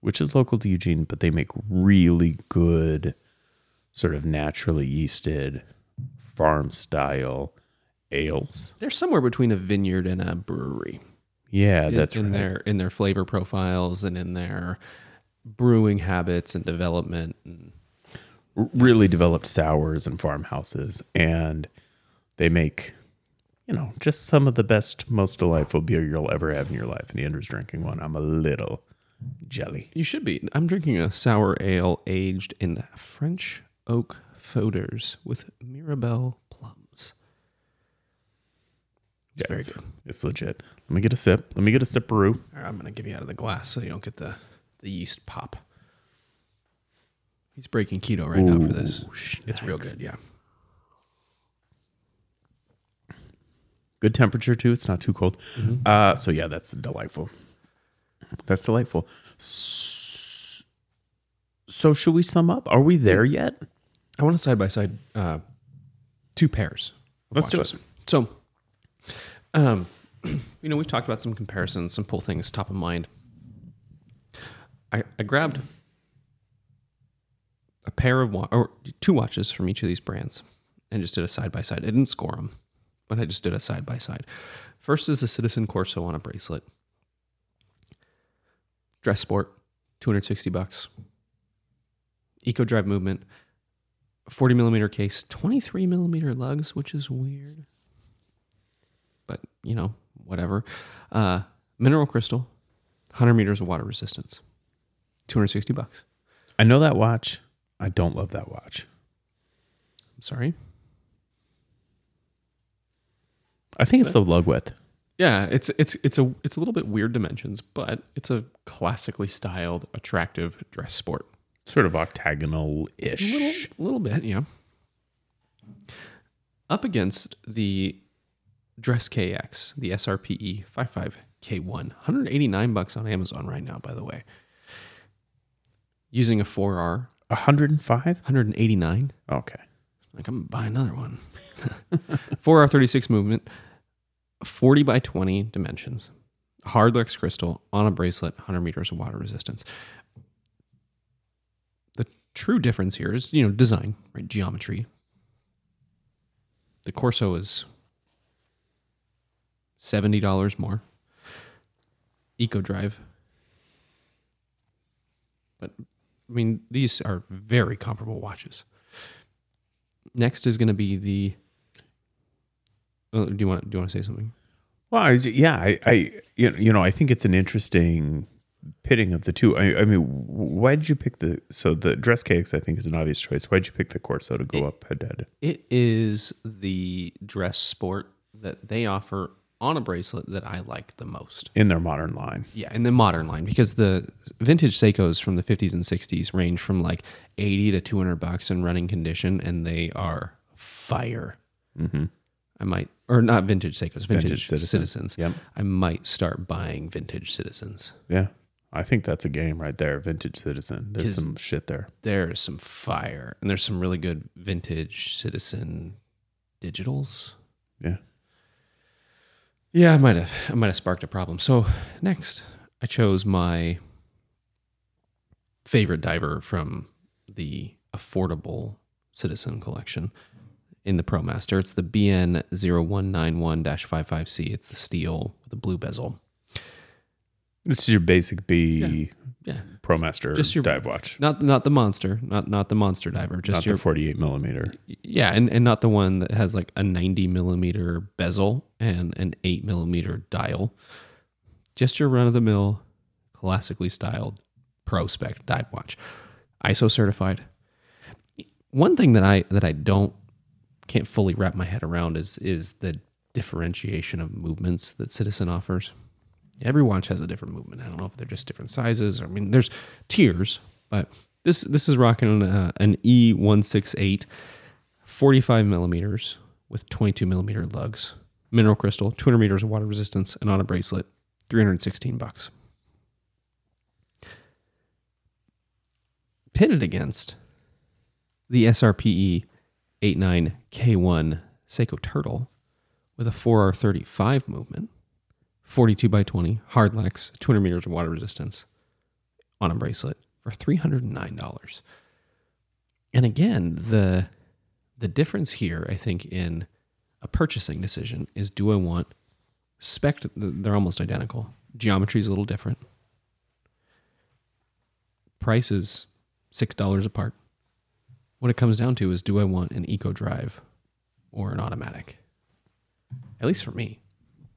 Which is local to Eugene, but they make really good sort of naturally yeasted farm-style ales. They're somewhere between a vineyard and a brewery. Yeah, in, that's in right. Their, in their flavor profiles and in their brewing habits and development. And, really yeah. developed sours and farmhouses. And they make, you know, just some of the best, most delightful beer you'll ever have in your life. And Andrew's drinking one. I'm a little... jelly. You should be. I'm drinking a sour ale aged in French oak foeders with Mirabelle plums. It's yeah, very it's, good. It's legit. Let me get a sip. Let me get a sip-a-roo. All right, I'm going to give you out of the glass so you don't get the, the yeast pop. He's breaking keto right Ooh, now for this. Nice. It's real good, yeah. Good temperature, too. It's not too cold. Mm-hmm. Uh, so, yeah, that's delightful. That's delightful. So should we sum up? Are we there yet? I want to side by side uh, two pairs. Let's watches. do it. So, um, you know, we've talked about some comparisons, some pull things top of mind. I, I grabbed a pair of wa- or two watches from each of these brands and just did a side by side. I didn't score them, but I just did a side by side. First is the Citizen Corso on a bracelet. Dress Sport, two hundred sixty bucks. EcoDrive movement, forty millimeter case, twenty-three millimeter lugs, which is weird. But, you know, whatever. Uh, mineral crystal, one hundred meters of water resistance, two hundred sixty bucks. I know that watch. I don't love that watch. I'm sorry. I think it's the lug width. Yeah, it's it's it's a it's a little bit weird dimensions, but it's a classically styled, attractive dress sport. Sort of octagonal-ish. A little, little bit, yeah. Up against the Dress K X, the S R P E fifty-five K one, one hundred eighty-nine bucks on Amazon right now, by the way. Using a four R. one hundred five? one hundred eighty-nine. Okay. Like, I'm going to buy another one. four R thirty-six movement. forty by twenty dimensions, Hardlex crystal on a bracelet, one hundred meters of water resistance. The true difference here is, you know, design, right? Geometry. The Corso is seventy dollars more. EcoDrive. But, I mean, these are very comparable watches. Next is going to be the... Oh, do you want do you want to say something? Well, I, yeah, I, I, you know, I think it's an interesting pitting of the two. I, I mean, why did you pick the... So the Dress K X, I think, is an obvious choice. Why did you pick the Corso to go it, up head-to-head? It is the dress sport that they offer on a bracelet that I like the most. In their modern line. Yeah, in the modern line. Because the vintage Seikos from the fifties and sixties range from like eighty to two hundred bucks in running condition, and they are fire. Mm-hmm. I might... Or not vintage Seikos, vintage, vintage Citizens. citizens. Yep. I might start buying vintage Citizens. Yeah. I think that's a game right there, vintage Citizen. There's some shit there. There's some fire. And there's some really good vintage Citizen digitals. Yeah. Yeah, I might have I might have sparked a problem. So next, I chose my favorite diver from the affordable Citizen collection. In the ProMaster, it's the B N zero one nine one dash five five C. It's the steel with the blue bezel. This is your basic B yeah. Yeah. ProMaster just your, dive watch. Not not the monster, not not the monster diver. Just not your the forty-eight millimeter. Yeah, and, and not the one that has like a ninety millimeter bezel and an eight millimeter dial. Just your run of the mill, classically styled pro spec dive watch, I S O certified. One thing that I that I don't. can't fully wrap my head around is is the differentiation of movements that Citizen offers. Every watch has a different movement. I don't know if they're just different sizes. Or, I mean, there's tiers, but this this is rocking uh, an E one sixty-eight, forty-five millimeters with twenty-two millimeter lugs, mineral crystal, two hundred meters of water resistance, and on a bracelet, three hundred sixteen bucks. Pitted against the S R P E eighty-nine K one Seiko Turtle with a four R thirty-five movement, forty-two by twenty, hardlex, two hundred meters of water resistance on a bracelet for three hundred nine dollars. And again, the the difference here, I think, in a purchasing decision is, do I want spec? They're almost identical. Geometry is a little different. Price is six dollars apart. What it comes down to is, do I want an EcoDrive or an automatic? At least for me,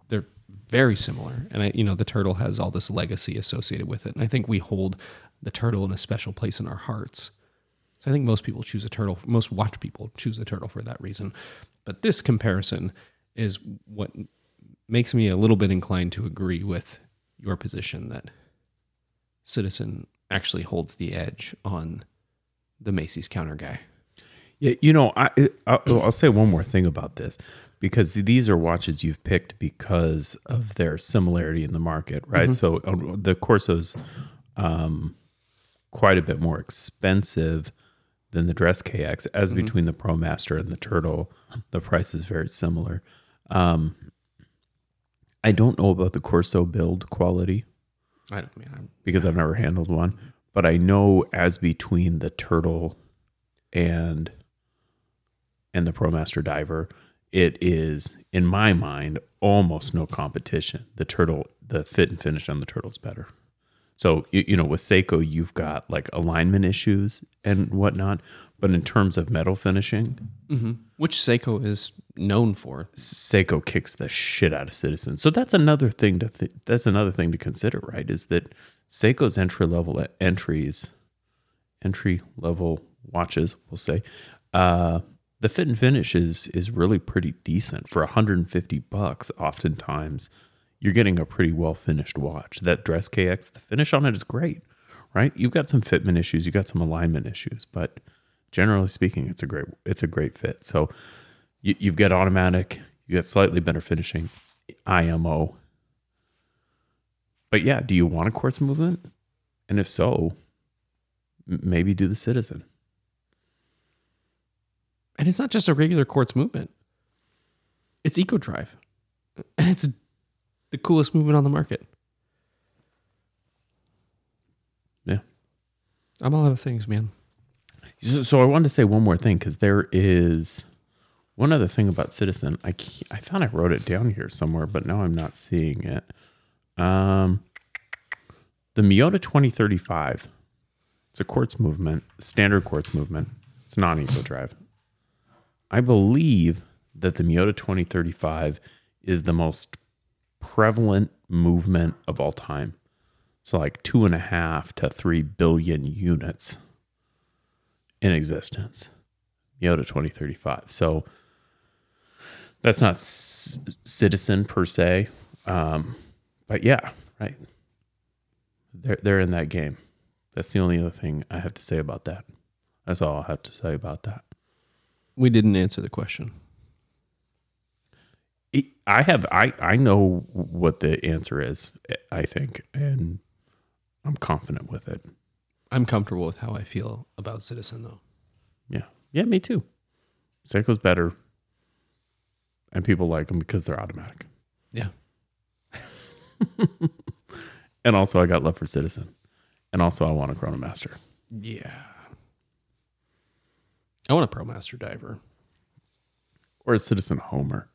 they're very similar. And I, you know, the Turtle has all this legacy associated with it. And I think we hold the Turtle in a special place in our hearts. So I think most people choose a Turtle. Most watch people choose a Turtle for that reason. But this comparison is what makes me a little bit inclined to agree with your position that Citizen actually holds the edge on the Macy's counter guy. Yeah, you know, I, I, I'll say one more thing about this, because these are watches you've picked because of their similarity in the market, right? Mm-hmm. So the Corso's um, quite a bit more expensive than the Dress K X. As mm-hmm. between the ProMaster and the Turtle, the price is very similar. Um, I don't know about the Corso build quality, I don't, yeah, because I've never handled one. But I know as between the Turtle and and the ProMaster Diver, it is, in my mind, almost no competition. The Turtle, the fit and finish on the Turtle's better. So, you, you know, with Seiko, you've got like alignment issues and whatnot. But in terms of metal finishing... Mm-hmm. Which Seiko is known for. Seiko kicks the shit out of Citizen. So that's another thing to th- that's another thing to consider, right? Is that Seiko's entry level entries, entry level watches, we'll say, uh, the fit and finish is is really pretty decent for one hundred fifty bucks. Oftentimes, you're getting a pretty well finished watch. That Dress K X, the finish on it is great, right? You've got some fitment issues, you've got some alignment issues, but generally speaking, it's a great it's a great fit. So you, you've got automatic, you got slightly better finishing, I M O. But yeah, do you want a quartz movement? And if so, maybe do the Citizen. And it's not just a regular quartz movement. It's EcoDrive. And it's the coolest movement on the market. I'm all out of things, man. So I wanted to say one more thing, because there is one other thing about Citizen. I, I thought I wrote it down here somewhere, but now I'm not seeing it. Um, the Miyota twenty thirty-five. It's a quartz movement, standard quartz movement. It's non-EcoDrive. I believe that the Miyota twenty thirty-five is the most prevalent movement of all time. So like two and a half to three billion units in existence. Miyota twenty thirty-five. So that's not c- Citizen per se. Um, but yeah, right. They're, they're in that game. That's the only other thing I have to say about that. That's all I have to say about that. We didn't answer the question. It, I have, I, I know what the answer is, I think, and I'm confident with it. I'm comfortable with how I feel about Citizen, though. Yeah. Yeah, me too. Seiko's better, and people like them because they're automatic. Yeah. And also, I got love for Citizen. And also, I want a Chronomaster. Yeah. I want a ProMaster diver. Or a Citizen Homer.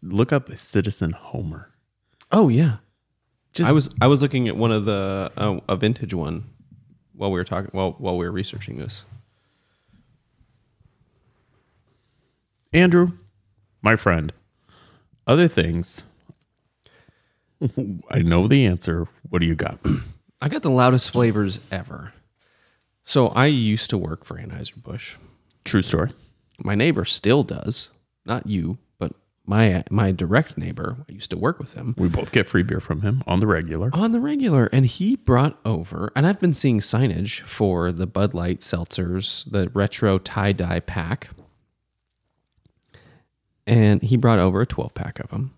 Look up a Citizen Homer. Oh, yeah. Just I was I was looking at one of the, uh, a vintage one while we were talking, while, while we were researching this. Andrew, my friend, other things. I know the answer. What do you got? I got the loudest flavors ever. So I used to work for Anheuser-Busch. True story. My neighbor still does. Not you, but my my direct neighbor. I used to work with him. We both get free beer from him on the regular. On the regular. And he brought over, and I've been seeing signage for the Bud Light seltzers, the retro tie-dye pack. And he brought over a twelve-pack of them.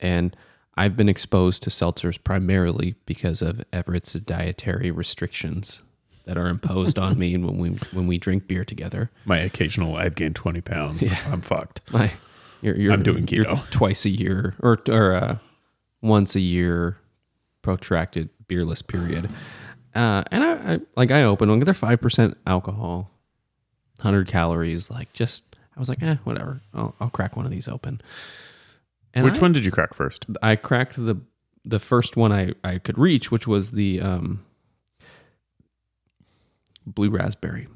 And I've been exposed to seltzers primarily because of Everett's dietary restrictions that are imposed on me when we when we drink beer together. My occasional, I've gained twenty pounds. Yeah. I'm fucked. My, you're, you're, I'm doing keto. You're twice a year or, or uh, once a year protracted beerless period. Uh, and I, I like I opened one. They're five percent alcohol, one hundred calories. Like just, I was like, eh, whatever. I'll, I'll crack one of these open. And which I, one did you crack first? I cracked the the first one I, I could reach, which was the... Um, blue raspberry.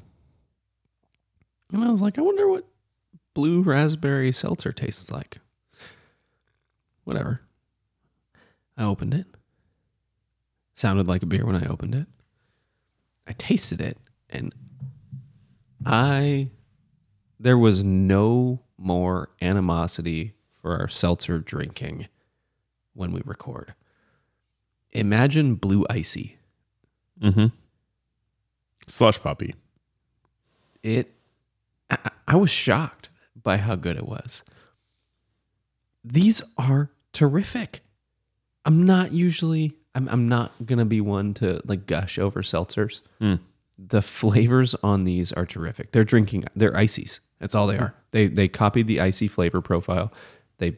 And I was like, I wonder what blue raspberry seltzer tastes like. Whatever. I opened it. Sounded like a beer when I opened it. I tasted it, and I there was no more animosity for our seltzer drinking when we record. Imagine Blue Icy. Mm-hmm. Slush Puppy. It, I, I was shocked by how good it was. These are terrific. I'm not usually, I'm, I'm not going to be one to like gush over seltzers. Mm. The flavors on these are terrific. They're drinking, they're icies. That's all they are. They, they copied the icy flavor profile. They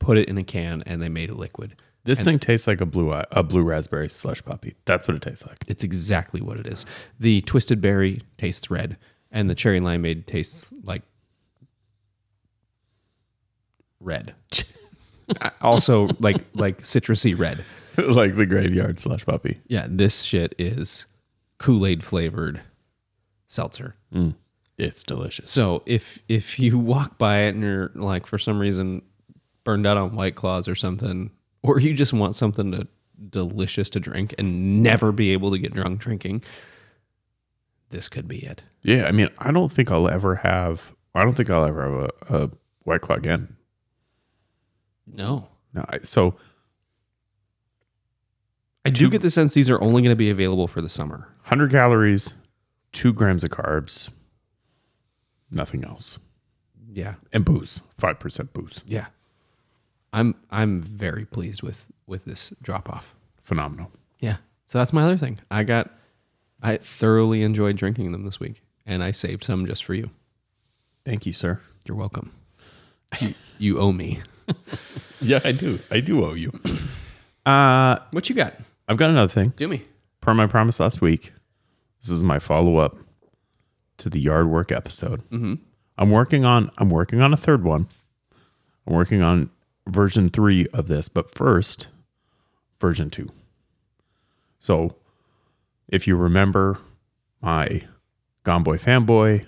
put it in a can and they made a liquid. This and thing tastes like a blue a blue raspberry slush puppy. That's what it tastes like. It's exactly what it is. The twisted berry tastes red, and the cherry limeade tastes like red. Also, like like citrusy red, like the graveyard slush puppy. Yeah, this shit is Kool-Aid flavored seltzer. Mm, it's delicious. So if if you walk by it and you're like for some reason burned out on White Claws or something. Or you just want something to, delicious to drink and never be able to get drunk drinking, this could be it. Yeah, I mean, I don't think I'll ever have, I don't think I'll ever have a, a White Claw again. No. No. I, so. I do two, get the sense these are only going to be available for the summer. one hundred calories, two grams of carbs, nothing else. Yeah. And booze, five percent booze. Yeah. I'm I'm very pleased with, with this drop off. Phenomenal. Yeah. So that's my other thing. I got I thoroughly enjoyed drinking them this week, and I saved some just for you. Thank you, sir. You're welcome. you, you owe me. Yeah, I do. I do owe you. Uh, what you got? I've got another thing. Do me. Per my promise last week, This is my follow-up to the yard work episode. Mm-hmm. I'm working on I'm working on a third one. I'm working on version three of this, but first, version two. So, if you remember my Gomboy fanboy,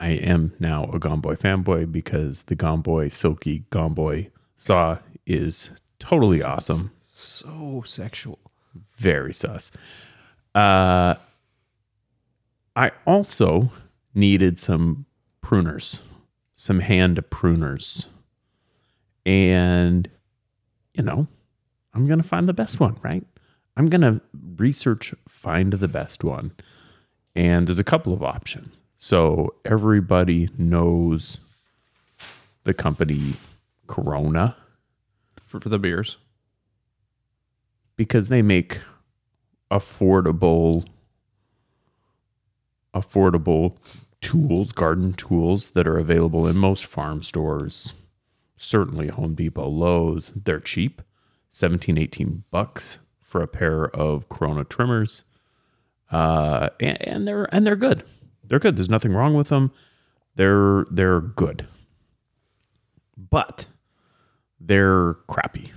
I am now a Gomboy fanboy because the Gomboy silky Gomboy saw is totally sus. Awesome. So sexual. Very sus. Uh, I also needed some pruners, some hand pruners. And, you know, I'm going to find the best one, right? I'm going to research, find the best one. And there's a couple of options. So everybody knows the company Corona. For, for the beers. Because they make affordable, affordable tools, garden tools that are available in most farm stores. Certainly Home Depot, Lowe's. They're cheap. seventeen, eighteen bucks for a pair of Corona trimmers. Uh, and, and they're and they're good. They're good. There's nothing wrong with them. They're they're good. But they're crappy.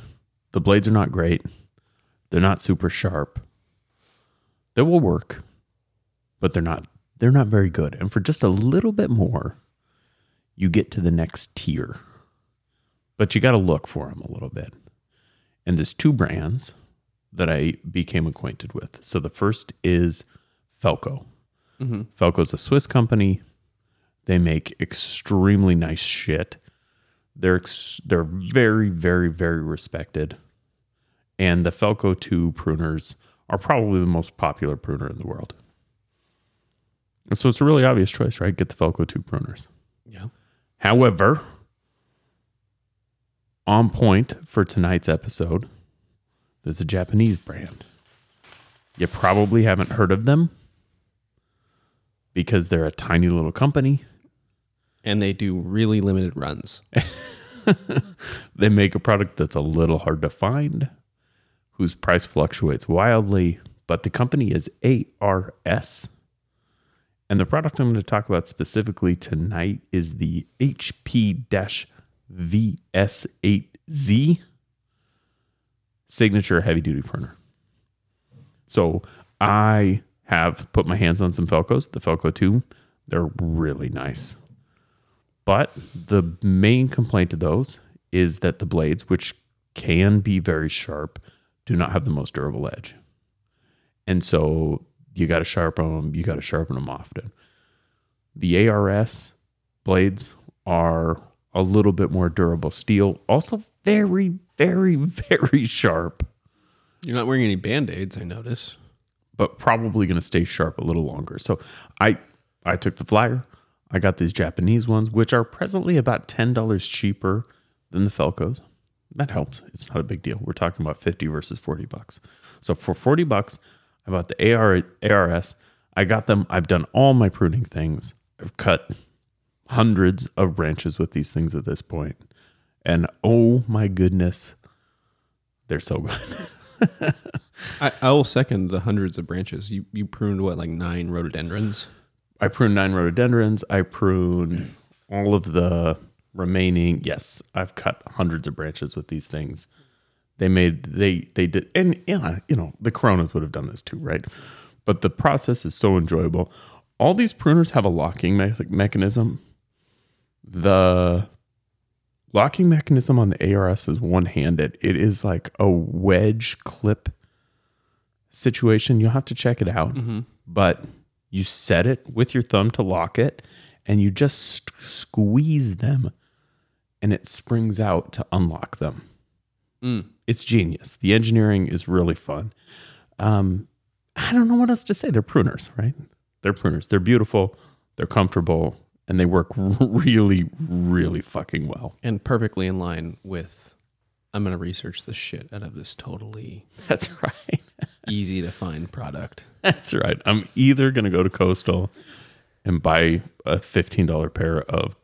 The blades are not great. They're not super sharp. They will work, but they're not they're not very good. And for just a little bit more, you get to the next tier. But you got to look for them a little bit. And there's two brands that I became acquainted with. So the first is Felco. Mm-hmm. Felco's a Swiss company. They make extremely nice shit. They're ex- they're very, very, very respected. And the Felco two pruners are probably the most popular pruner in the world. And so it's a really obvious choice, right? Get the Felco two pruners. Yeah. However, on point for tonight's episode, there's a Japanese brand. You probably haven't heard of them because they're a tiny little company. And they do really limited runs. They make a product that's a little hard to find, whose price fluctuates wildly, but the company is A R S. And the product I'm going to talk about specifically tonight is the H P V S eight Z signature heavy duty printer. So I have put my hands on some Felcos, the Felco two. They're really nice. But the main complaint of those is that the blades, which can be very sharp, do not have the most durable edge. And so you got to sharpen them. You got to sharpen them often. The A R S blades are a little bit more durable steel. Also very, very, very sharp. You're not wearing any Band-Aids, I notice. But probably going to stay sharp a little longer. So I I took the flyer. I got these Japanese ones, which are presently about ten dollars cheaper than the Felcos. That helps. It's not a big deal. We're talking about fifty versus forty bucks. So for forty bucks, I bought the A R, A R S. I got them. I've done all my pruning things. I've cut hundreds of branches with these things at this point. And oh my goodness, they're so good. I, I will second the hundreds of branches. You you pruned what, like nine rhododendrons? I pruned nine rhododendrons. I pruned all of the remaining. Yes, I've cut hundreds of branches with these things. They made, they they did, and, and you know, the Coronas would have done this too, right? But the process is so enjoyable. All these pruners have a locking me- mechanism. The locking mechanism on the A R S is one-handed. It is like a wedge clip situation. You'll have to check it out. Mm-hmm. But you set it with your thumb to lock it, and you just squeeze them, and it springs out to unlock them. Mm. It's genius. The engineering is really fun. Um, I don't know what else to say. They're pruners, right? They're pruners. They're beautiful. They're comfortable. And they work really, really fucking well. And perfectly in line with, I'm going to research the shit out of this totally That's right. easy to find product. That's right. I'm either going to go to Coastal and buy a fifteen dollars pair of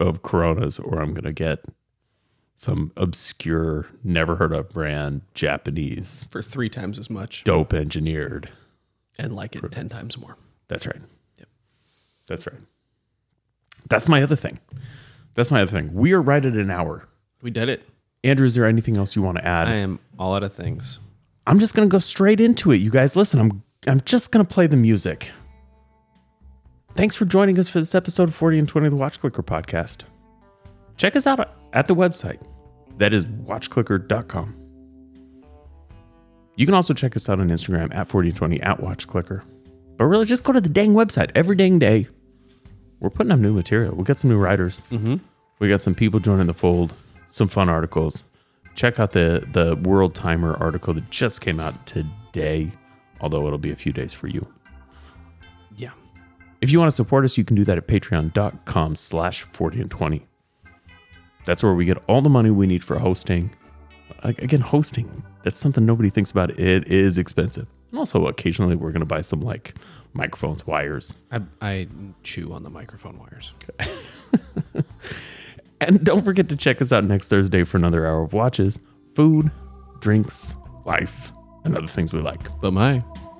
of Coronas, or I'm going to get some obscure, never heard of brand, Japanese. For three times as much. Dope engineered and like it ten times more. That's right. Yep. That's right. That's my other thing. That's my other thing. We are right at an hour. We did it. Andrew, is there anything else you want to add? I am all out of things. I'm just going to go straight into it. You guys, listen, I'm I'm just going to play the music. Thanks for joining us for this episode of forty and twenty of the Watch Clicker podcast. Check us out at the website. That is watch clicker dot com. You can also check us out on Instagram at forty and twenty at watch clicker. But really, just go to the dang website every dang day. We're putting up new material. We got some new writers. Mm-hmm. We got some people joining the fold. Some fun articles. Check out the, the World Timer article that just came out today, although it'll be a few days for you. Yeah. If you want to support us, you can do that at patreon dot com slash forty and twenty. That's where we get all the money we need for hosting. Again, hosting, that's something nobody thinks about. It is expensive. And also, occasionally, we're going to buy some, like, microphones, wires. I, I chew on the microphone wires. Okay. And don't forget to check us out next Thursday for another hour of watches, food, drinks, life, and other things we like. Bye-bye.